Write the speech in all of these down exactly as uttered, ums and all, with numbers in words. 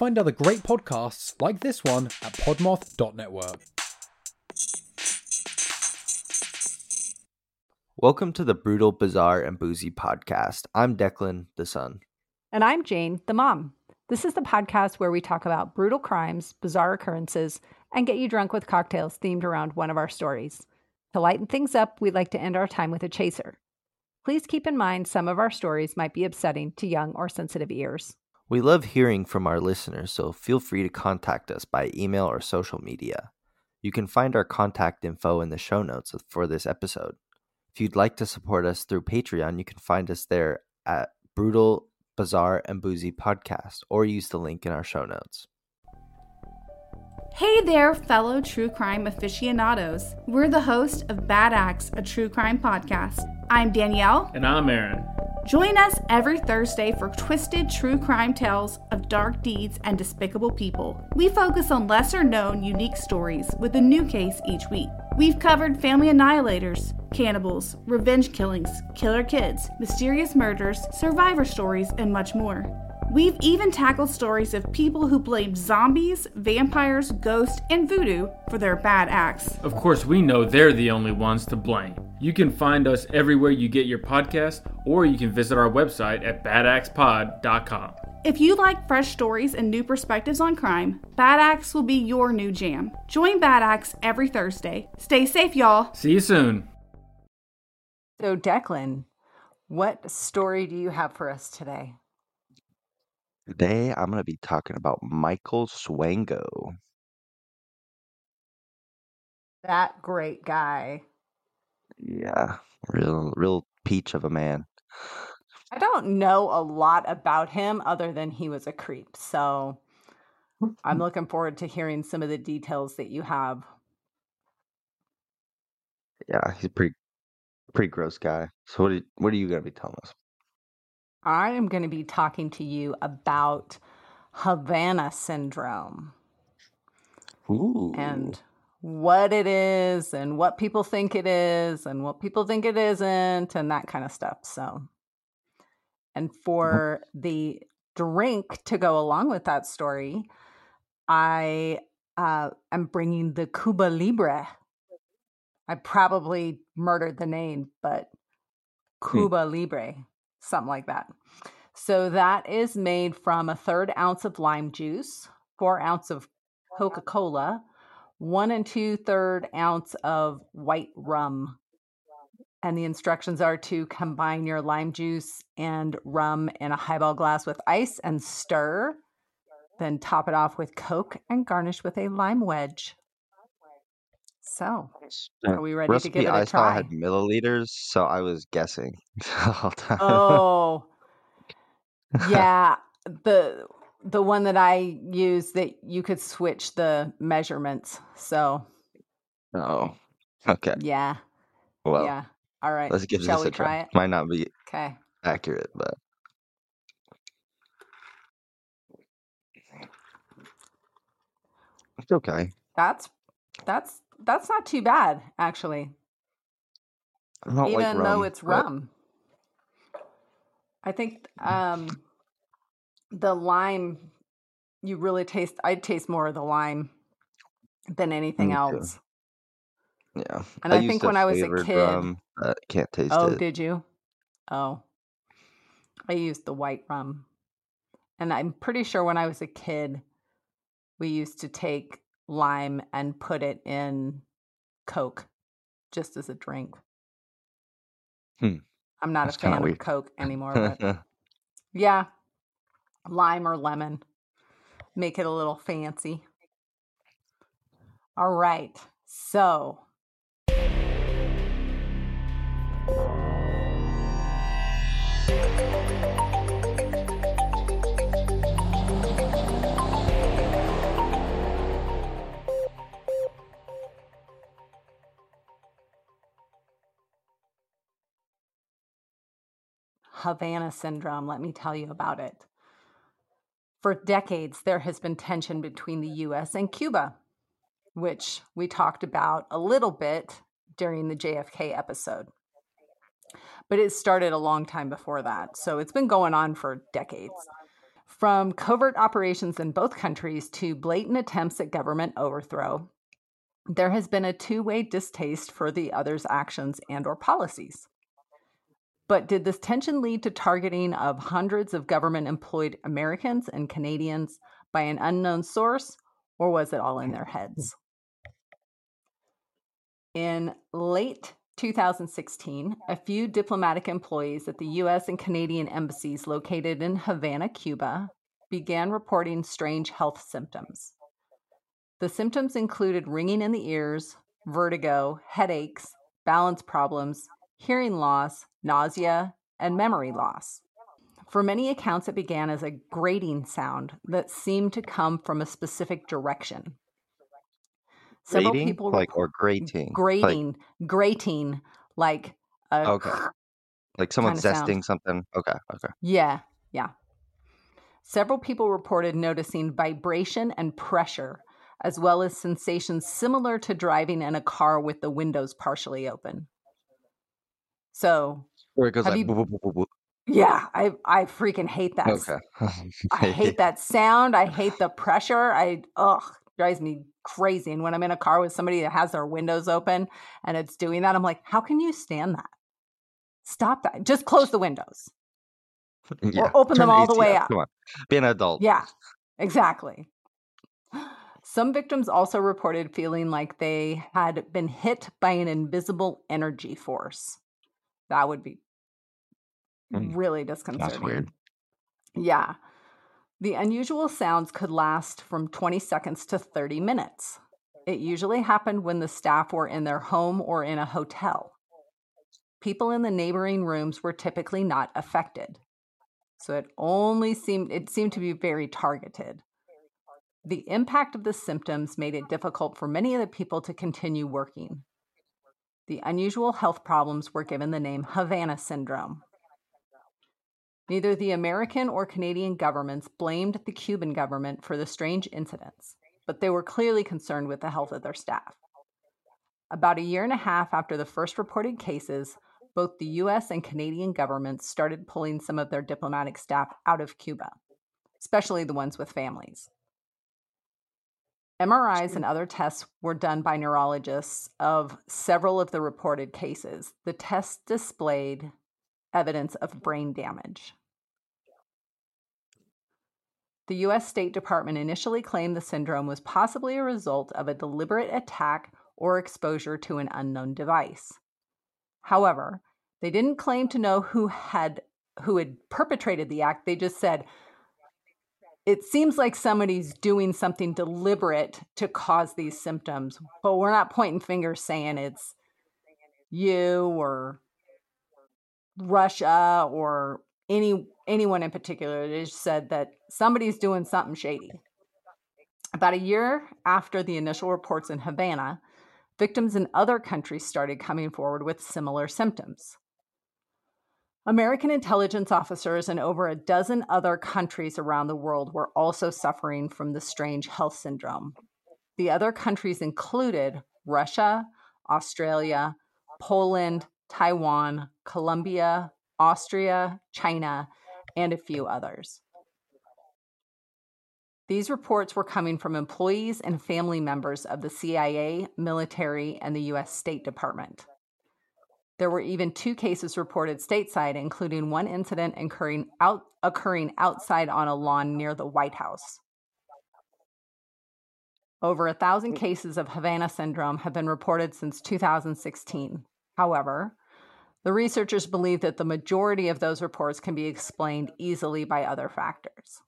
Find other great podcasts like this one at podmoth dot network. Welcome to the Brutal, Bizarre, and Boozy podcast. I'm Declan, the son. And I'm Jane, the mom. This is the podcast where we talk about brutal crimes, bizarre occurrences, and get you drunk with cocktails themed around one of our stories. To lighten things up, we'd like to end our time with a chaser. Please keep in mind some of our stories might be upsetting to young or sensitive ears. We love hearing from our listeners, so feel free to contact us by email or social media. You can find our contact info in the show notes for this episode. If you'd like to support us through Patreon, you can find us there at Brutal, Bizarre, and Boozy Podcast, or use the link in our show notes. Hey there, fellow true crime aficionados. We're the host of Bad Axe, a true crime podcast. I'm Danielle. And I'm Aaron. Join us every Thursday for twisted true crime tales of dark deeds and despicable people. We focus on lesser-known, unique stories with a new case each week. We've covered family annihilators, cannibals, revenge killings, killer kids, mysterious murders, survivor stories, and much more. We've even tackled stories of people who blamed zombies, vampires, ghosts, and voodoo for their bad acts. Of course, we know they're the only ones to blame. You can find us everywhere you get your podcast, or you can visit our website at bad axe pod dot com. If you like fresh stories and new perspectives on crime, Bad Axe will be your new jam. Join Bad Axe every Thursday. Stay safe, y'all. See you soon. So, Declan, what story do you have for us today? Today, I'm going to be talking about Michael Swango. That great guy. Yeah, real, real peach of a man. I don't know a lot about him other than he was a creep. So I'm looking forward to hearing some of the details that you have. Yeah, he's a pretty, pretty gross guy. So what, you, what are you going to be telling us? I am going to be talking to you about Havana Syndrome. Ooh. And what it is and what people think it is and what people think it isn't and that kind of stuff. So, and for the drink to go along with that story, I uh, am bringing the Cuba Libre. I probably murdered the name, but Cuba hmm. Libre. Something like that. So that is made from a third ounce of lime juice, four ounce of Coca-Cola, one and two third ounce of white rum. And the instructions are to combine your lime juice and rum in a highball glass with ice and stir, then top it off with Coke and garnish with a lime wedge. So, are we ready Recipe to give it a I try? I had milliliters, so I was guessing the whole time. Oh, yeah. the The one that I used that you could switch the measurements. So, oh, okay, yeah. Well, yeah. All right. Let's give Shall this a try. try it? Might not be okay. accurate, but it's okay. That's that's. That's not too bad, actually. I don't Even like rum, though it's rum. But... I think um, the lime, you really taste, I taste more of the lime than anything else. Yeah. And I, I think when I was a kid. Rum, I can't taste oh, it. Oh, did you? Oh. I used the white rum. And I'm pretty sure when I was a kid, we used to take lime and put it in Coke just as a drink. Hmm. I'm not That's a fan of Coke anymore. But yeah. Lime or lemon. Make it a little fancy. All right. So. Havana Syndrome, let me tell you about it. For decades, there has been tension between the U S and Cuba, which we talked about a little bit during the J F K episode. But it started a long time before that, so it's been going on for decades. from covert operations in both countries to blatant attempts at government overthrow, there has been a two-way distaste for the other's actions and or policies. But did this tension lead to targeting of hundreds of government-employed Americans and Canadians by an unknown source, or was it all in their heads? In late two thousand sixteen, a few diplomatic employees at the U S and Canadian embassies located in Havana, Cuba, began reporting strange health symptoms. The symptoms included ringing in the ears, vertigo, headaches, balance problems, hearing loss, nausea, and memory loss. For many accounts, it began as a grating sound that seemed to come from a specific direction. Several Rating? people like or grating, grating, like, grating, like a okay, like someone zesting sound. something. Okay, okay, yeah, yeah. Several people reported noticing vibration and pressure, as well as sensations similar to driving in a car with the windows partially open. So, where it goes like, you, boop, boop, boop, boop. yeah, I I freaking hate that. Okay. I hate that sound. I hate the pressure. I ugh drives me crazy. And when I'm in a car with somebody that has their windows open and it's doing that, I'm like, how can you stand that? Stop that. Just close the windows, yeah, or open them all the way up. Come on, be an adult. Yeah, exactly. Some victims also reported feeling like they had been hit by an invisible energy force. That would be really disconcerting. That's weird. Yeah. The unusual sounds could last from twenty seconds to thirty minutes. It usually happened when the staff were in their home or in a hotel. People in the neighboring rooms were typically not affected. So it only seemed, it seemed to be very targeted. The impact of the symptoms made it difficult for many of the people to continue working. The unusual health problems were given the name Havana Syndrome. Neither the American or Canadian governments blamed the Cuban government for the strange incidents, but they were clearly concerned with the health of their staff. About a year and a half after the first reported cases, both the U S and Canadian governments started pulling some of their diplomatic staff out of Cuba, especially the ones with families. M R Is and other tests were done by neurologists of several of the reported cases. The tests displayed evidence of brain damage. The U S State Department initially claimed the syndrome was possibly a result of a deliberate attack or exposure to an unknown device. However, they didn't claim to know who had who had perpetrated the act. They just said, it seems like somebody's doing something deliberate to cause these symptoms, but we're not pointing fingers saying it's you or Russia or any anyone in particular. They just said that somebody's doing something shady. About a year after the initial reports in Havana, victims in other countries started coming forward with similar symptoms. American intelligence officers in over a dozen other countries around the world were also suffering from the strange health syndrome. The other countries included Russia, Australia, Poland, Taiwan, Colombia, Austria, China, and a few others. These reports were coming from employees and family members of the C I A, military, and the U S State Department. There were even two cases reported stateside, including one incident occurring, out, occurring outside on a lawn near the White House. Over a thousand cases of Havana syndrome have been reported since two thousand sixteen. However, the researchers believe that the majority of those reports can be explained easily by other factors.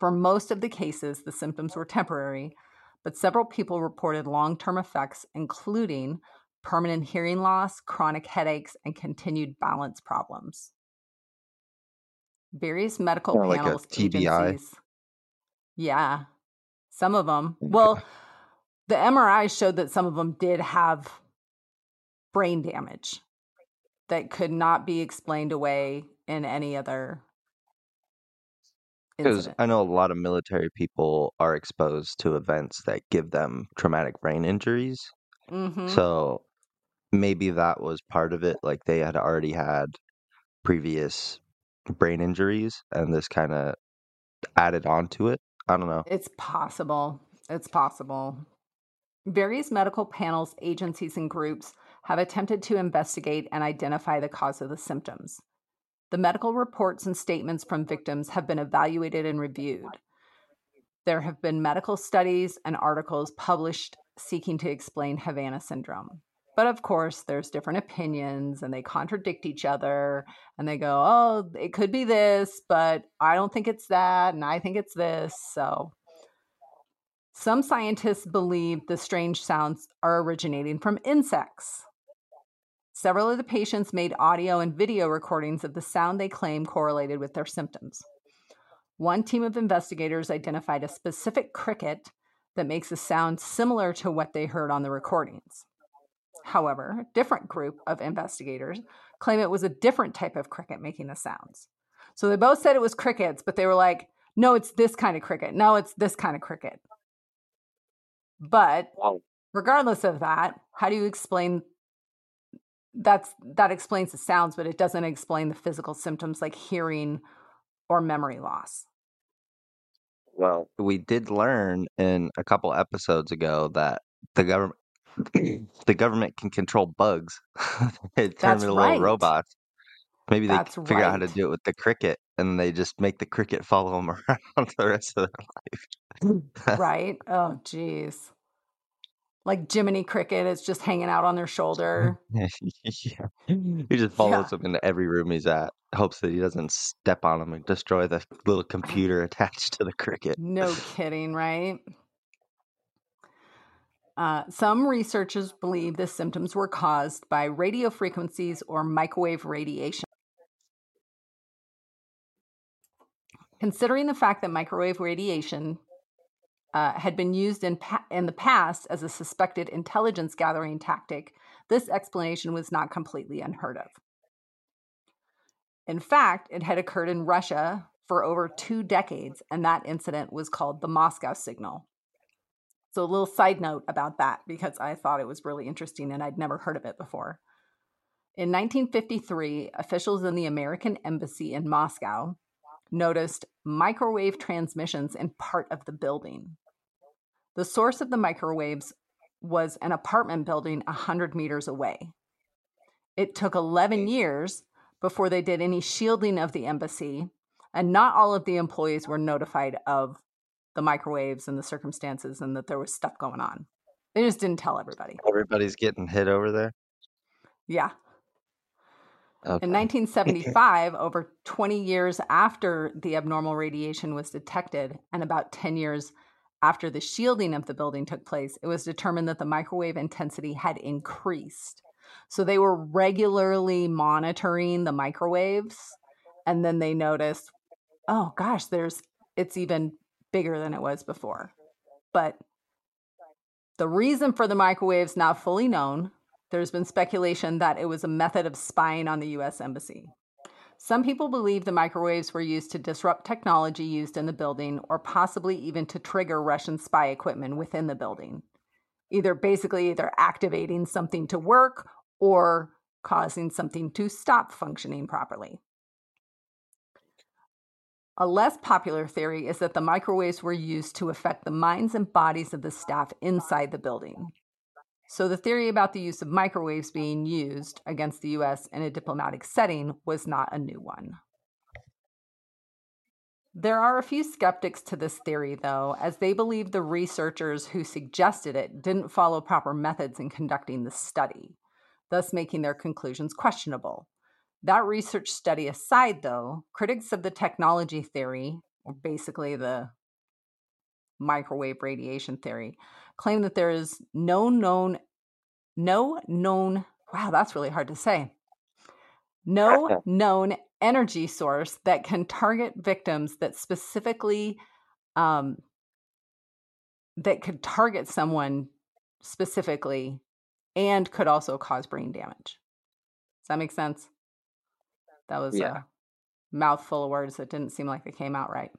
For most of the cases, the symptoms were temporary, but several people reported long-term effects, including permanent hearing loss, chronic headaches, and continued balance problems. Various medical or panels, like a T B I. Agencies, yeah, some of them. Well, the M R I showed that some of them did have brain damage that could not be explained away in any other incident. Because I know a lot of military people are exposed to events that give them traumatic brain injuries. Mm-hmm. So maybe that was part of it. Like they had already had previous brain injuries, and this kind of added on to it. I don't know. It's possible. It's possible. Various medical panels, agencies, and groups have attempted to investigate and identify the cause of the symptoms. The medical reports and statements from victims have been evaluated and reviewed. There have been medical studies and articles published seeking to explain Havana Syndrome. But of course, there's different opinions and they contradict each other and they go, oh, it could be this, but I don't think it's that. And I think it's this. So some scientists believe the strange sounds are originating from insects. Several of the patients made audio and video recordings of the sound they claim correlated with their symptoms. One team of investigators identified a specific cricket that makes a sound similar to what they heard on the recordings. However, a different group of investigators claim it was a different type of cricket making the sounds. So they both said it was crickets, but they were like, no, it's this kind of cricket. No, it's this kind of cricket. But regardless of that, how do you explain that's that explains the sounds, but it doesn't explain the physical symptoms like hearing or memory loss? Well, we did learn in a couple episodes ago that the government the government can control bugs. They turn into little robots. Maybe they can figure out how to do it with the cricket, and they just make the cricket follow them around the rest of their life. Right? Oh, geez. Like Jiminy Cricket is just hanging out on their shoulder. Yeah. He just follows yeah. him into every room he's at, hopes that he doesn't step on him and destroy the little computer attached to the cricket. No kidding, right? Uh, some researchers believe the symptoms were caused by radio frequencies or microwave radiation. Considering the fact that microwave radiation uh, had been used in, pa- in the past as a suspected intelligence gathering tactic, this explanation was not completely unheard of. In fact, it had occurred in Russia for over two decades, and that incident was called the Moscow Signal. So a little side note about that, because I thought it was really interesting and I'd never heard of it before. In nineteen fifty-three, officials in the American embassy in Moscow noticed microwave transmissions in part of the building. The source of the microwaves was an apartment building one hundred meters away. It took eleven years before they did any shielding of the embassy, and not all of the employees were notified of the microwaves and the circumstances and that there was stuff going on. They just didn't tell everybody. Everybody's getting hit over there? Yeah. Okay. In nineteen seventy-five, over twenty years after the abnormal radiation was detected and about ten years after the shielding of the building took place, it was determined that the microwave intensity had increased. So they were regularly monitoring the microwaves, and then they noticed, oh gosh, there's it's even bigger than it was before. But the reason for the microwaves not fully known. There's been speculation that it was a method of spying on the U S embassy. Some people believe the microwaves were used to disrupt technology used in the building, or possibly even to trigger Russian spy equipment within the building, either basically either activating something to work or causing something to stop functioning properly. A less popular theory is that the microwaves were used to affect the minds and bodies of the staff inside the building. So the theory about the use of microwaves being used against the U S in a diplomatic setting was not a new one. There are a few skeptics to this theory, though, as they believe the researchers who suggested it didn't follow proper methods in conducting the study, thus making their conclusions questionable. That research study aside, though, critics of the technology theory, or basically the microwave radiation theory, claim that there is no known, no known, wow, that's really hard to say, no known energy source that can target victims that specifically, um, that could target someone specifically and could also cause brain damage. Does that make sense? That was yeah. a mouthful of words that didn't seem like they came out right.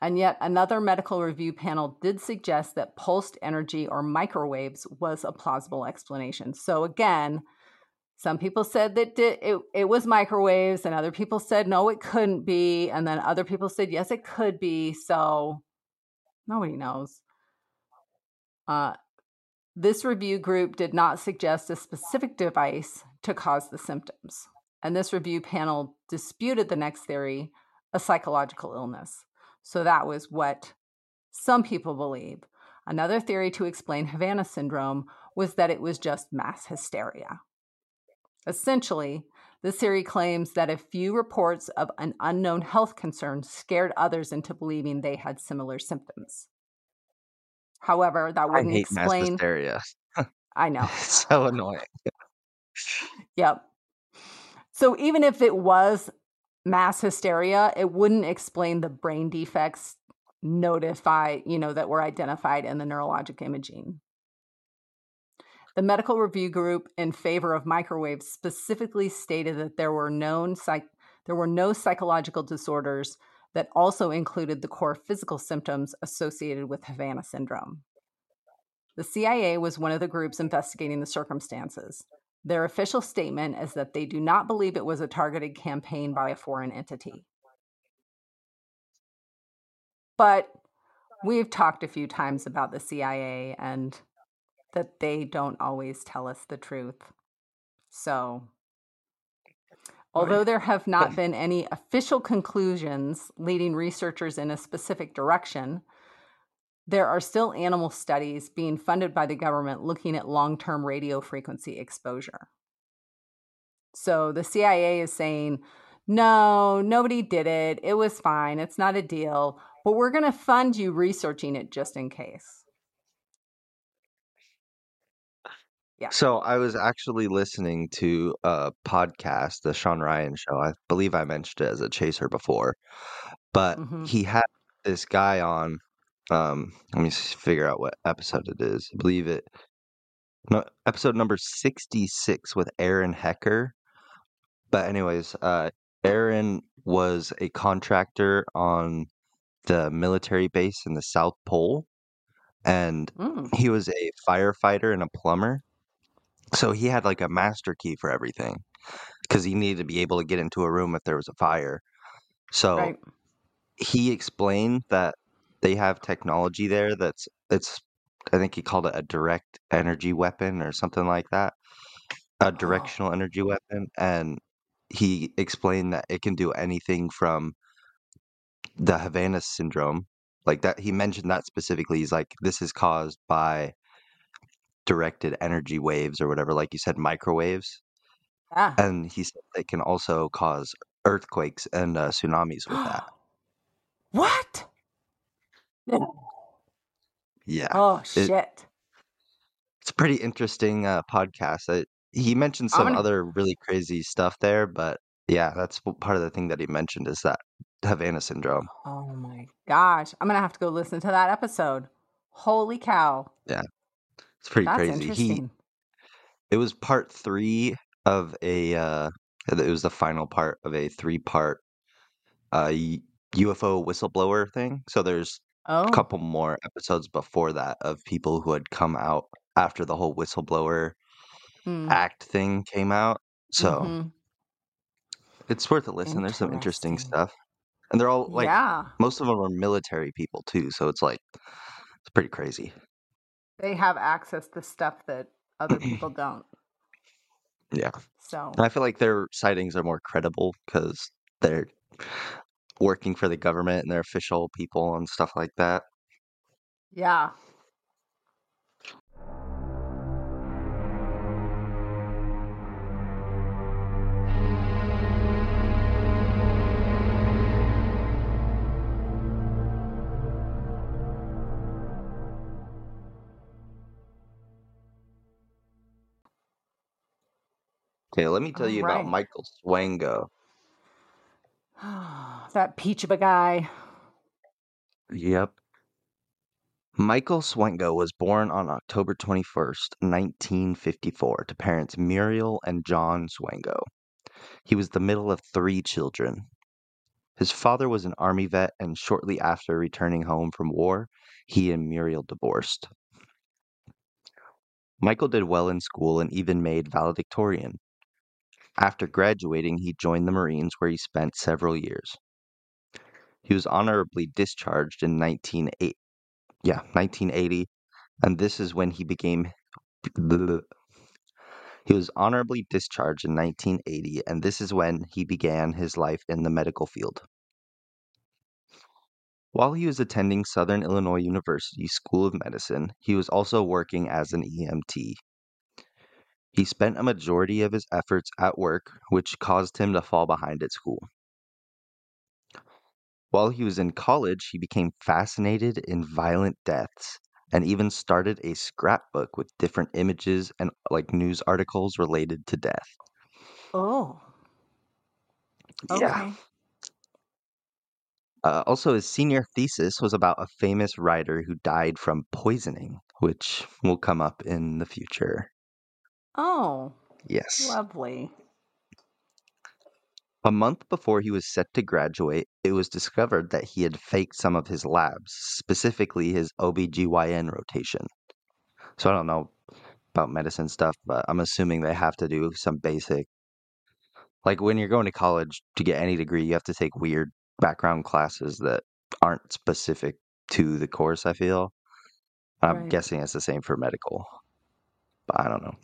And yet another medical review panel did suggest that pulsed energy or microwaves was a plausible explanation. So again, Some people said that it, it was microwaves, and other people said, no, it couldn't be. And then other people said, yes, it could be. So nobody knows. Uh, this review group did not suggest a specific device to cause the symptoms. And this review panel disputed the next theory, a psychological illness. So that was what some people believe. Another theory to explain Havana syndrome was that it was just mass hysteria. Essentially, this theory claims that a few reports of an unknown health concern scared others into believing they had similar symptoms. However, that wouldn't explain... I hate mass hysteria. I know. It's so annoying. Yep. So even if it was mass hysteria, it wouldn't explain the brain defects notified, you know, that were identified in the neurologic imaging. The medical review group in favor of microwaves specifically stated that there were known psych- there were no psychological disorders that also included the core physical symptoms associated with Havana syndrome. The C I A was one of the groups investigating the circumstances. Their official statement is that they do not believe it was a targeted campaign by a foreign entity. But we've talked a few times about the C I A and that they don't always tell us the truth. So, although there have not been any official conclusions leading researchers in a specific direction, there are still animal studies being funded by the government looking at long-term radio frequency exposure. So the C I A is saying, no, nobody did it. It was fine. It's not a deal. But we're going to fund you researching it just in case. Yeah. So I was actually listening to a podcast, the Sean Ryan Show. I believe I mentioned it as a chaser before, but mm-hmm. he had this guy on. Um, let me figure out what episode it is. I believe it no, episode number sixty-six with Aaron Hecker. But anyways, uh, Aaron was a contractor on the military base in the South Pole, and mm. he was a firefighter and a plumber. So he had like a master key for everything because he needed to be able to get into a room if there was a fire. So right. he explained that they have technology there that's, it's, I think he called it a direct energy weapon or something like that, a directional oh. energy weapon. And he explained that it can do anything from the Havana syndrome, like that. He mentioned that specifically. He's like, this is caused by directed energy waves or whatever, like you said, microwaves. Ah. And he said they can also cause earthquakes and uh, tsunamis with that. What? Yeah. Oh, shit. It, it's a pretty interesting uh, podcast. I, he mentioned some gonna... other really crazy stuff there, but yeah, that's part of the thing that he mentioned is that Havana syndrome. Oh my gosh. I'm going to have to go listen to that episode. Holy cow. Yeah. It's pretty That's crazy. He, it was part three of a, uh, it was the final part of a three-part uh, U F O whistleblower thing. So there's oh. a couple more episodes before that of people who had come out after the whole whistleblower mm. act thing came out. So mm-hmm. it's worth a listen. There's some interesting stuff. And they're all like, yeah. most of them are military people too. So it's like, it's pretty crazy. They have access to stuff that other people don't. Yeah. So I feel like their sightings are more credible because they're working for the government and they're official people and stuff like that. Yeah. Okay, let me tell All you right. about Michael Swango. That peach of a guy. Yep. Michael Swango was born on October twenty-first, nineteen fifty-four, to parents Muriel and John Swango. He was the middle of three children. His father was an army vet, and shortly after returning home from war, he and Muriel divorced. Michael did well in school and even made valedictorian. After graduating, he joined the Marines, where he spent several years. He was honorably discharged in nineteen eighty, yeah, nineteen eighty, and this is when he became... He was honorably discharged in nineteen eighty, and this is when he began his life in the medical field. While he was attending Southern Illinois University School of Medicine, he was also working as an E M T. He spent a majority of his efforts at work, which caused him to fall behind at school. While he was in college, he became fascinated in violent deaths, and even started a scrapbook with different images and like news articles related to death. Oh. Okay. Yeah. Uh, also, his senior thesis was about a famous writer who died from poisoning, which will come up in the future. Oh. Yes. Lovely. A month before he was set to graduate, it was discovered that he had faked some of his labs, specifically his O B G Y N rotation. So I don't know about medicine stuff, but I'm assuming they have to do some basic... Like when you're going to college to get any degree, you have to take weird background classes that aren't specific to the course, I feel. Right. I'm guessing it's the same for medical, but I don't know.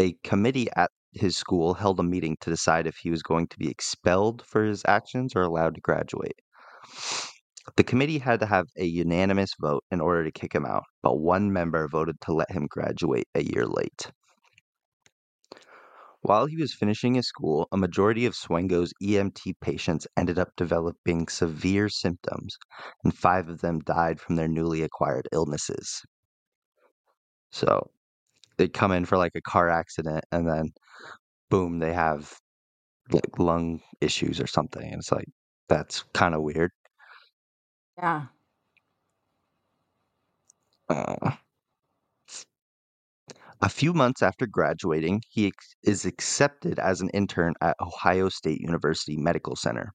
A committee at his school held a meeting to decide if he was going to be expelled for his actions or allowed to graduate. The committee had to have a unanimous vote in order to kick him out, but one member voted to let him graduate a year late. While he was finishing his school, a majority of Swango's E M T patients ended up developing severe symptoms, and five of them died from their newly acquired illnesses. So they come in for like a car accident, and then boom, they have like lung issues or something. And it's like, that's kind of weird. Yeah. Uh, a few months after graduating, he ex- is accepted as an intern at Ohio State University Medical Center.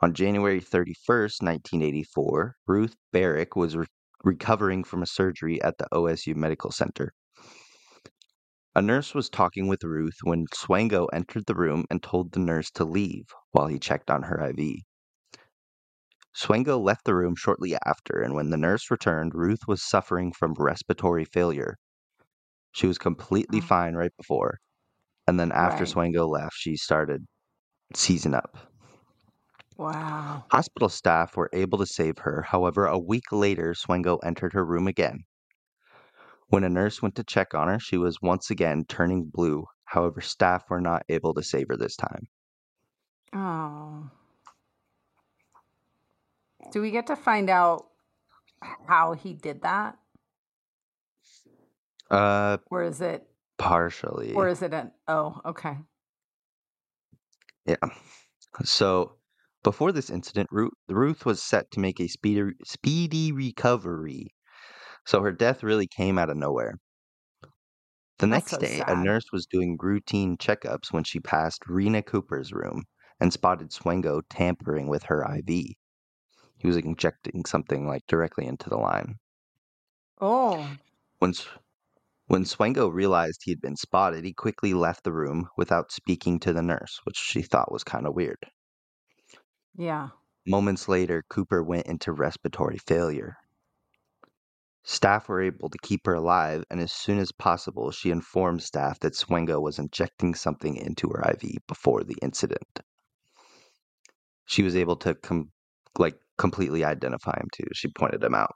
On January thirty-first, nineteen eighty-four, Ruth Barrick was re- recovering from a surgery at the O S U Medical Center. A nurse was talking with Ruth when Swango entered the room and told the nurse to leave while he checked on her I V. Swango left the room shortly after, and when the nurse returned, Ruth was suffering from respiratory failure. She was completely fine right before, and then after right. Swango left, she started seizing up. Wow. Hospital staff were able to save her. However, a week later, Swango entered her room again. When a nurse went to check on her, she was once again turning blue. However, staff were not able to save her this time. Oh. Do we get to find out how he did that? Uh, or is it... Partially. Or is it an... Oh, okay. Yeah. So... Before this incident, Ruth was set to make a speedy, speedy recovery, so her death really came out of nowhere. The next so day, sad. A nurse was doing routine checkups when she passed Rena Cooper's room and spotted Swango tampering with her I V. He was injecting something like directly into the line. Oh. When, when Swango realized he had been spotted, he quickly left the room without speaking to the nurse, which she thought was kind of weird. Yeah. Moments later, Cooper went into respiratory failure. Staff were able to keep her alive, and as soon as possible, she informed staff that Swango was injecting something into her I V before the incident. She was able to com- like completely identify him too. She pointed him out.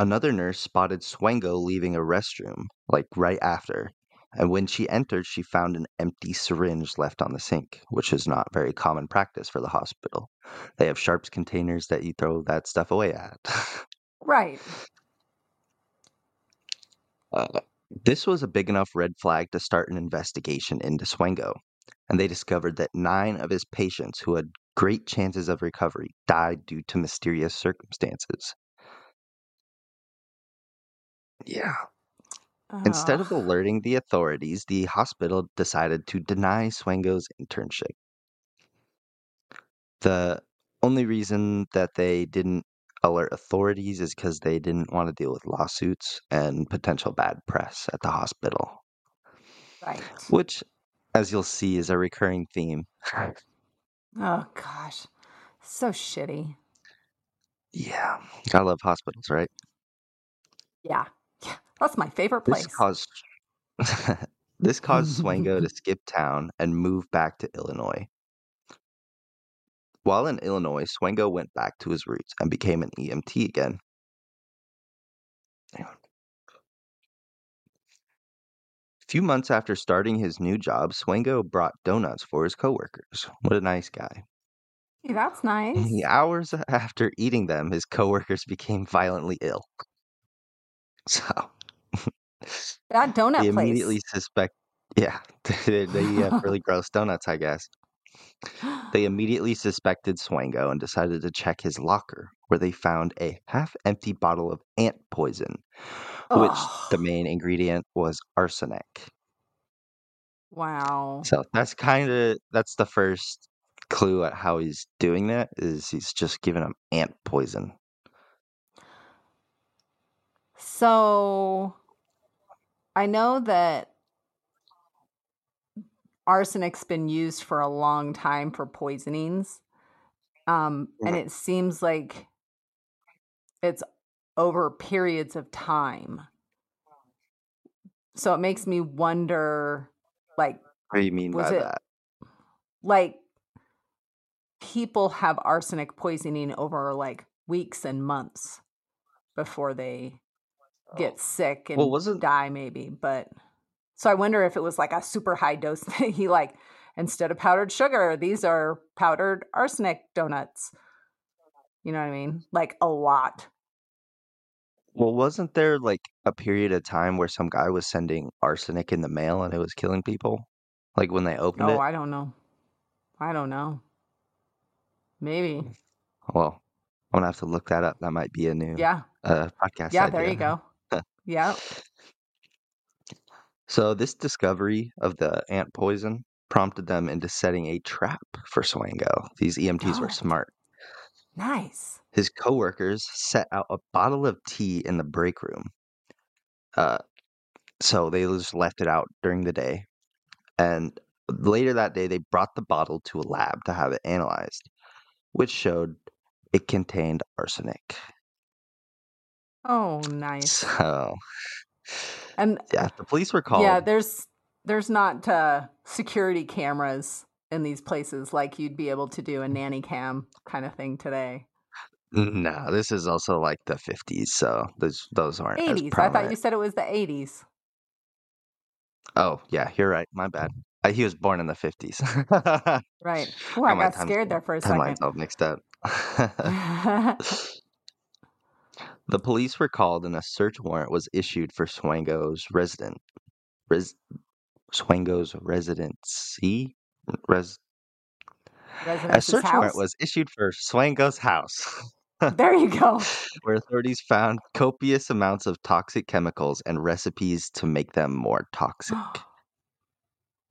Another nurse spotted Swango leaving a restroom, like right after. And when she entered, she found an empty syringe left on the sink, which is not very common practice for the hospital. They have sharps containers that you throw that stuff away at. Right. Uh, this was a big enough red flag to start an investigation into Swango, and they discovered that nine of his patients who had great chances of recovery died due to mysterious circumstances. Yeah. Instead of alerting the authorities, the hospital decided to deny Swango's internship. The only reason that they didn't alert authorities is because they didn't want to deal with lawsuits and potential bad press at the hospital. Right. Which, as you'll see, is a recurring theme. Oh, gosh. So shitty. Yeah. Gotta love hospitals, right? Yeah. Yeah. That's my favorite place. This caused, this caused Swango to skip town and move back to Illinois. While in Illinois, Swango went back to his roots and became an E M T again. Hang on. A few months after starting his new job, Swango brought donuts for his coworkers. What a nice guy. Hey, that's nice. In the hours after eating them, his coworkers became violently ill. So that donut place. They immediately suspect. Yeah, they, they have really gross donuts, I guess. They immediately suspected Swango and decided to check his locker, where they found a half-empty bottle of ant poison, oh. which the main ingredient was arsenic. Wow. So that's kind of, that's the first clue at how he's doing that, is he's just giving him ant poison. So I know that arsenic's been used for a long time for poisonings. Um, and it seems like it's over periods of time. So it makes me wonder, like, what do you mean by that? Like, people have arsenic poisoning over like weeks and months before they get sick and well, wasn't... die, maybe, but so I wonder if it was like a super high dose that he like, instead of powdered sugar, these are powdered arsenic donuts. You know what I mean? Like a lot. Well, wasn't there like a period of time where some guy was sending arsenic in the mail and it was killing people? Like when they opened oh, it? Oh, I don't know. I don't know. Maybe. Well, I'm going to have to look that up. That might be a new yeah. uh, podcast Yeah, idea. There you go. Yeah. So this discovery of the ant poison prompted them into setting a trap for Swango. These E M Ts oh. were smart. Nice. His coworkers set out a bottle of tea in the break room. Uh, so they just left it out during the day. And later that day, they brought the bottle to a lab to have it analyzed, which showed it contained arsenic. Oh, nice. So... And yeah, the police were called. Yeah, there's there's not uh, security cameras in these places like you'd be able to do a nanny cam kind of thing today. No, this is also like the fifties, so those those aren't eighties. As prominent. I thought you said it was the eighties. Oh yeah, you're right. My bad. I, he was born in the fifties. Right. Oh, I got scared there for a second. Timelines all mixed up. The police were called and a search warrant was issued for Swango's resident, res, Swango's residency. Res, a search house? warrant was issued for Swango's house. There you go. Where authorities found copious amounts of toxic chemicals and recipes to make them more toxic.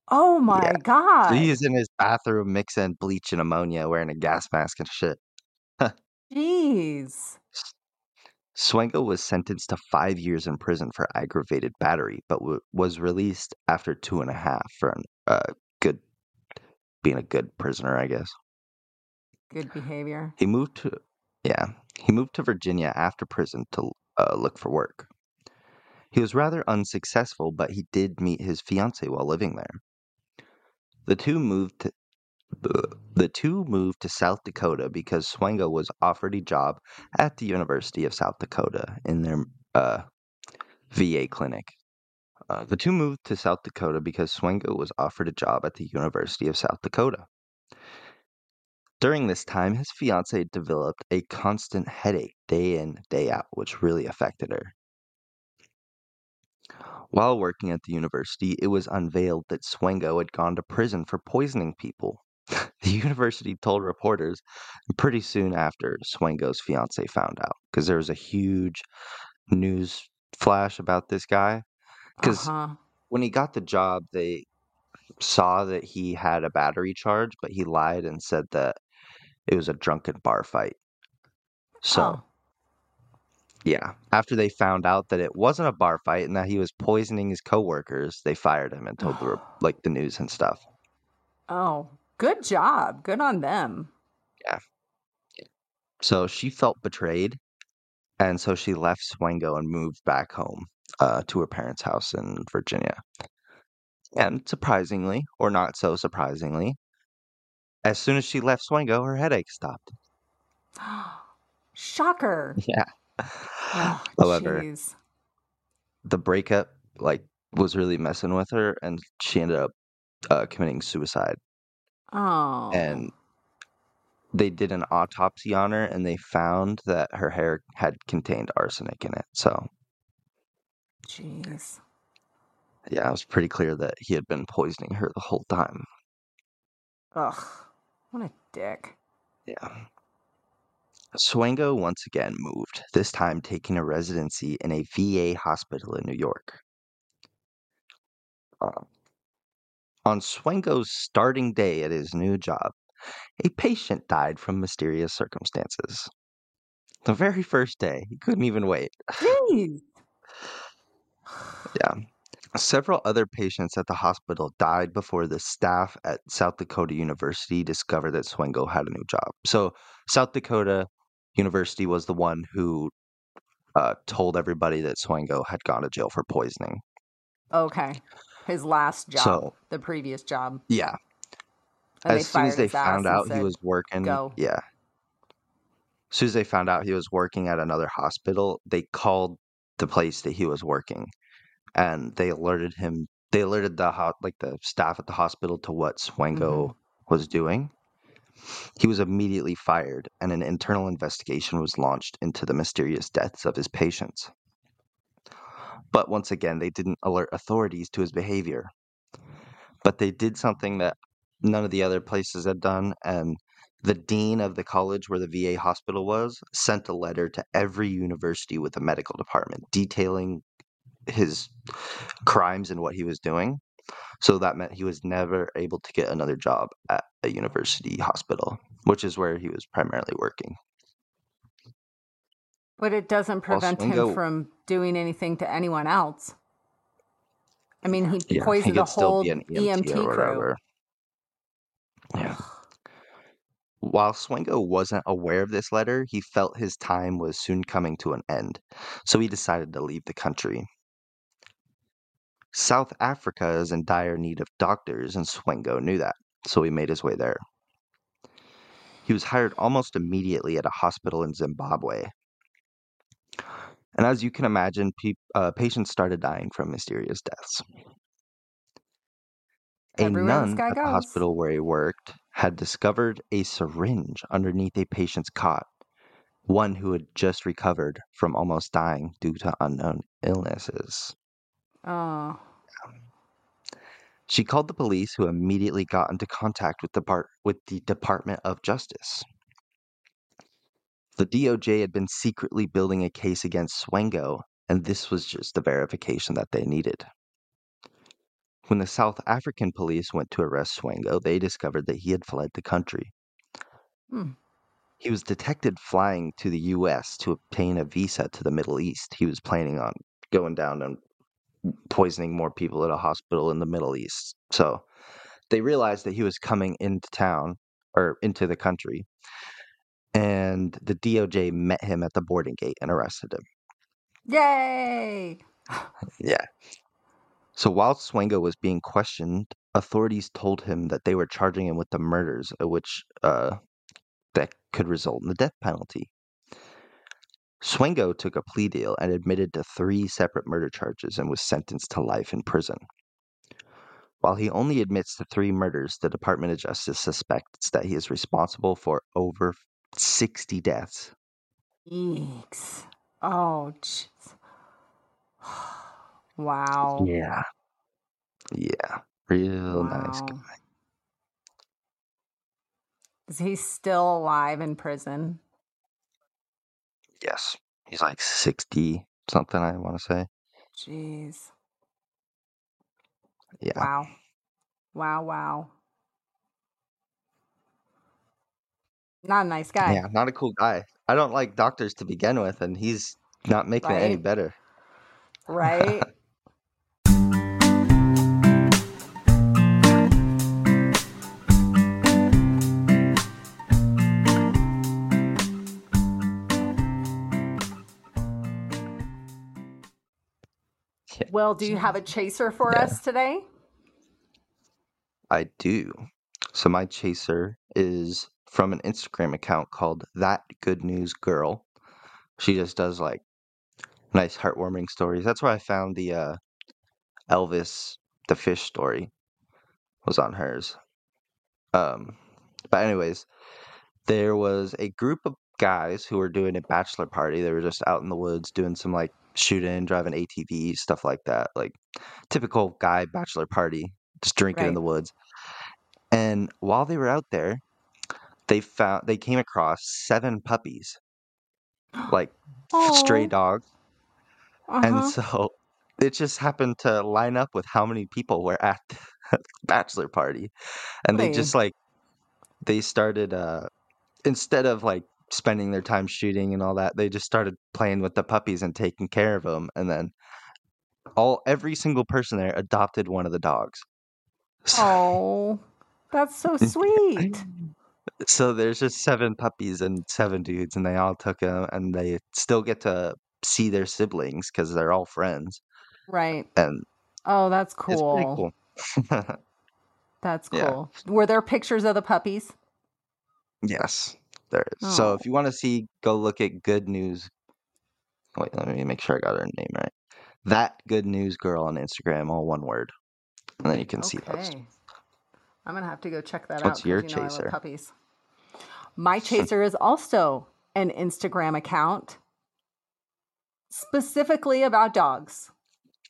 Oh my yeah. God. So he's in his bathroom mixing bleach and ammonia, wearing a gas mask and shit. Jeez. Swango was sentenced to five years in prison for aggravated battery, but w- was released after two and a half for an, uh, good being a good prisoner, I guess. Good behavior. He moved to, yeah, he moved to Virginia after prison to uh, look for work. He was rather unsuccessful, but he did meet his fiancée while living there. The two moved to, The two moved to South Dakota because Swango was offered a job at the University of South Dakota in their uh, V A clinic. Uh, the two moved to South Dakota because Swango was offered a job at the University of South Dakota. During this time, his fiancée developed a constant headache day in, day out, which really affected her. While working at the university, it was unveiled that Swango had gone to prison for poisoning people. The university told reporters, and pretty soon after, Swango's fiance found out because there was a huge news flash about this guy. Because uh-huh. when he got the job, they saw that he had a battery charge, but he lied and said that it was a drunken bar fight. So oh. Yeah. After they found out that it wasn't a bar fight and that he was poisoning his coworkers, they fired him and told the like the news and stuff. Oh, good job. Good on them. Yeah. So she felt betrayed, and so she left Swango and moved back home uh, to her parents' house in Virginia. And surprisingly, or not so surprisingly, as soon as she left Swango, her headache stopped. Shocker. Yeah. Oh, however, geez. The breakup like was really messing with her, and she ended up uh, committing suicide. Oh. And they did an autopsy on her, and they found that her hair had contained arsenic in it. So, jeez. Yeah, it was pretty clear that he had been poisoning her the whole time. Ugh, what a dick. Yeah. Swango once again moved, this time taking a residency in a V A hospital in New York. Uh, on Swango's starting day at his new job, a patient died from mysterious circumstances. The very first day, he couldn't even wait. Jeez. Yeah. Several other patients at the hospital died before the staff at South Dakota University discovered that Swango had a new job. So South Dakota University was the one who uh, told everybody that Swango had gone to jail for poisoning. Okay. His last job. So, the previous job. Yeah. And as soon as they found out said, he was working, go. yeah. As soon as they found out he was working at another hospital, they called the place that he was working, and they alerted him. They alerted the ho- like the staff at the hospital to what Swango mm-hmm. was doing. He was immediately fired, and an internal investigation was launched into the mysterious deaths of his patients. But once again, they didn't alert authorities to his behavior. But they did something that none of the other places had done, and the dean of the college where the V A hospital was sent a letter to every university with a medical department detailing his crimes and what he was doing. So that meant he was never able to get another job at a university hospital, which is where he was primarily working. But it doesn't prevent Swango, him from doing anything to anyone else. I mean, he yeah, poisoned the whole E M T, E M T crew. Yeah. While Swango wasn't aware of this letter, he felt his time was soon coming to an end, so he decided to leave the country. South Africa is in dire need of doctors, and Swango knew that, so he made his way there. He was hired almost immediately at a hospital in Zimbabwe. And as you can imagine, pe- uh, patients started dying from mysterious deaths. A nun at the hospital where he worked had discovered a syringe underneath a patient's cot, one who had just recovered from almost dying due to unknown illnesses. Oh. She called the police, who immediately got into contact with the bar- with the Department of Justice. The D O J had been secretly building a case against Swango, and this was just the verification that they needed. When the South African police went to arrest Swango, they discovered that he had fled the country. Hmm. He was detected flying to the U S to obtain a visa to the Middle East. He was planning on going down and poisoning more people at a hospital in the Middle East. So they realized that he was coming into town, or into the country, and the D O J met him at the boarding gate and arrested him. Yay! Yeah. So while Swango was being questioned, authorities told him that they were charging him with the murders, which uh, that could result in the death penalty. Swango took a plea deal and admitted to three separate murder charges and was sentenced to life in prison. While he only admits to three murders, the Department of Justice suspects that he is responsible for over sixty deaths. Yikes. Oh, jeez. Wow. Yeah. Yeah. Real wow. nice guy. Is he still alive in prison? Yes. He's like sixty something, I want to say. Jeez. Yeah. Wow. Wow, wow. Not a nice guy. Yeah, not a cool guy. I don't like doctors to begin with, and he's Not making right? it any better. Right? Well, do you have a chaser for yeah. us today? I do. So my chaser is from an Instagram account called That Good News Girl. She just does like nice heartwarming stories. That's where I found the uh, Elvis the fish story was on hers. Um, but anyways, there was a group of guys who were doing a bachelor party. They were just out in the woods doing some like shooting, driving A T Vs, stuff like that. Like typical guy bachelor party, just drinking right. in the woods. And while they were out there, they found they came across seven puppies, like oh. stray dogs. Uh-huh. And so it just happened to line up with how many people were at the bachelor party. And Wait. they just like they started uh, instead of like spending their time shooting and all that, they just started playing with the puppies and taking care of them. And then all every single person there adopted one of the dogs. So, oh, that's so sweet. So there's just seven puppies and seven dudes, and they all took them, and they still get to see their siblings because they're all friends. Right. And oh, that's cool. It's pretty cool. That's cool. Yeah. Were there pictures of the puppies? Yes. There is. Oh. So if you want to see, go look at Good News. Wait, let me make sure I got her name right. That Good News Girl on Instagram, all one word. And then you can okay. see those. I'm going to have to go check that What's out. What's your you know chaser? I love puppies. My chaser is also an Instagram account specifically about dogs.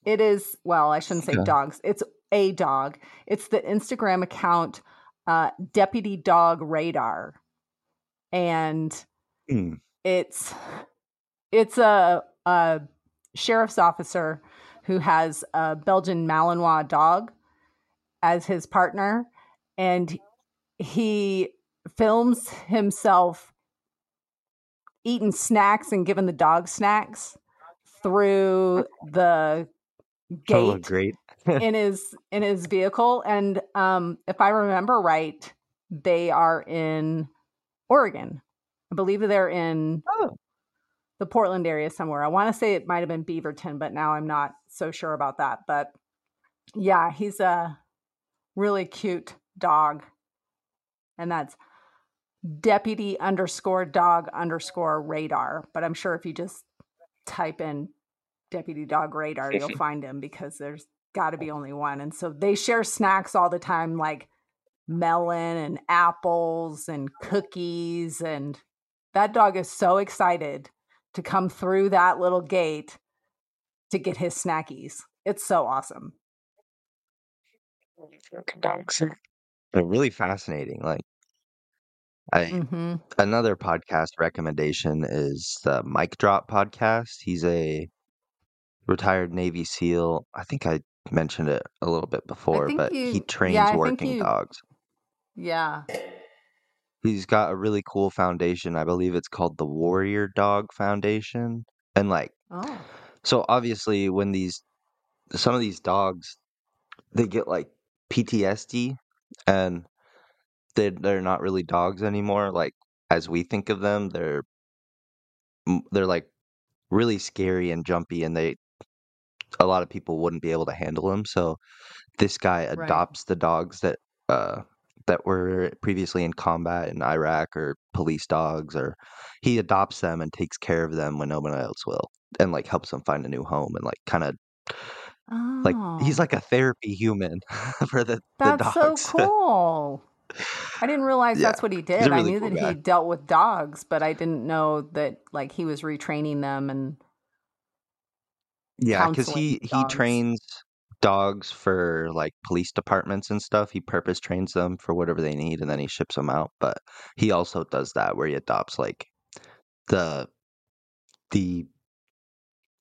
It is, well, I shouldn't say yeah. dogs. It's a dog. It's the Instagram account uh, Deputy Dog Radar. And mm. it's it's a, a sheriff's officer who has a Belgian Malinois dog as his partner, and he films himself eating snacks and giving the dog snacks through the gate oh, great. in his in his vehicle. And um, if I remember right, they are in Oregon. I believe they're in oh. the Portland area somewhere. I want to say it might have been Beaverton, but now I'm not so sure about that. But yeah, he's a really cute dog. And that's deputy underscore dog underscore radar. But I'm sure if you just type in Deputy Dog Radar, you'll find him because there's got to be only one. And so they share snacks all the time, like melon and apples and cookies, and that dog is so excited to come through that little gate to get his snackies. It's so awesome. They're really fascinating. Like I mm-hmm. another podcast recommendation is the Mike Drop podcast. He's a retired Navy SEAL. I think I mentioned it a little bit before, but you, he trains yeah, working you, dogs. Yeah. He's got a really cool foundation. I believe it's called the Warrior Dog Foundation. And like, oh. so obviously when these, some of these dogs, they get like P T S D and they, they're not really dogs anymore. Like as we think of them, they're, they're like really scary and jumpy, and they, a lot of people wouldn't be able to handle them. So this guy adopts right. the dogs that, uh, that were previously in combat in Iraq or police dogs, or he adopts them and takes care of them when no one else will, and like helps them find a new home, and like kind of oh. like he's like a therapy human for the, that's the dogs. So cool. I didn't realize yeah. that's what he did. Really I knew cool that guy. He dealt with dogs, but I didn't know that like he was retraining them and yeah, because he dogs. he trains dogs for like police departments and stuff. He purpose trains them for whatever they need, and then he ships them out. But he also does that where he adopts like the the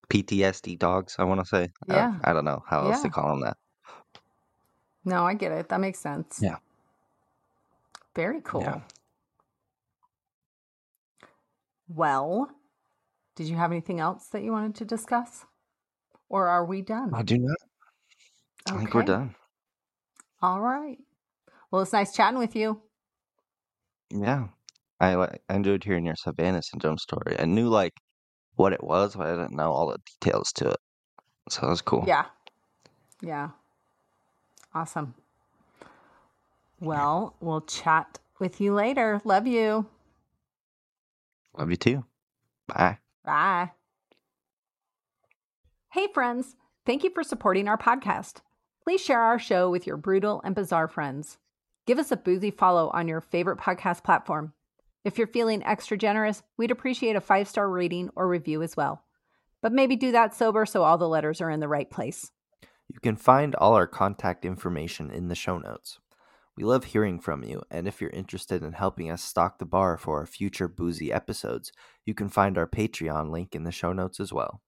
P T S D dogs, I want to say. Yeah. I, I don't know how else yeah. to call them that. No, I get it. That makes sense. Yeah. Very cool. Yeah. Well, Did you have anything else that you wanted to discuss? Or are we done? I do not. Okay. I think we're done. All right. Well, it's nice chatting with you. Yeah. I, I enjoyed hearing your Havana Syndrome story. I knew, like, what it was, but I didn't know all the details to it. So that was cool. Yeah. Yeah. Awesome. Well, we'll chat with you later. Love you. Love you too. Bye. Bye. Hey, friends. Thank you for supporting our podcast. Please share our show with your brutal and bizarre friends. Give us a boozy follow on your favorite podcast platform. If you're feeling extra generous, we'd appreciate a five-star rating or review as well. But maybe do that sober so all the letters are in the right place. You can find all our contact information in the show notes. We love hearing from you, and if you're interested in helping us stock the bar for our future boozy episodes, you can find our Patreon link in the show notes as well.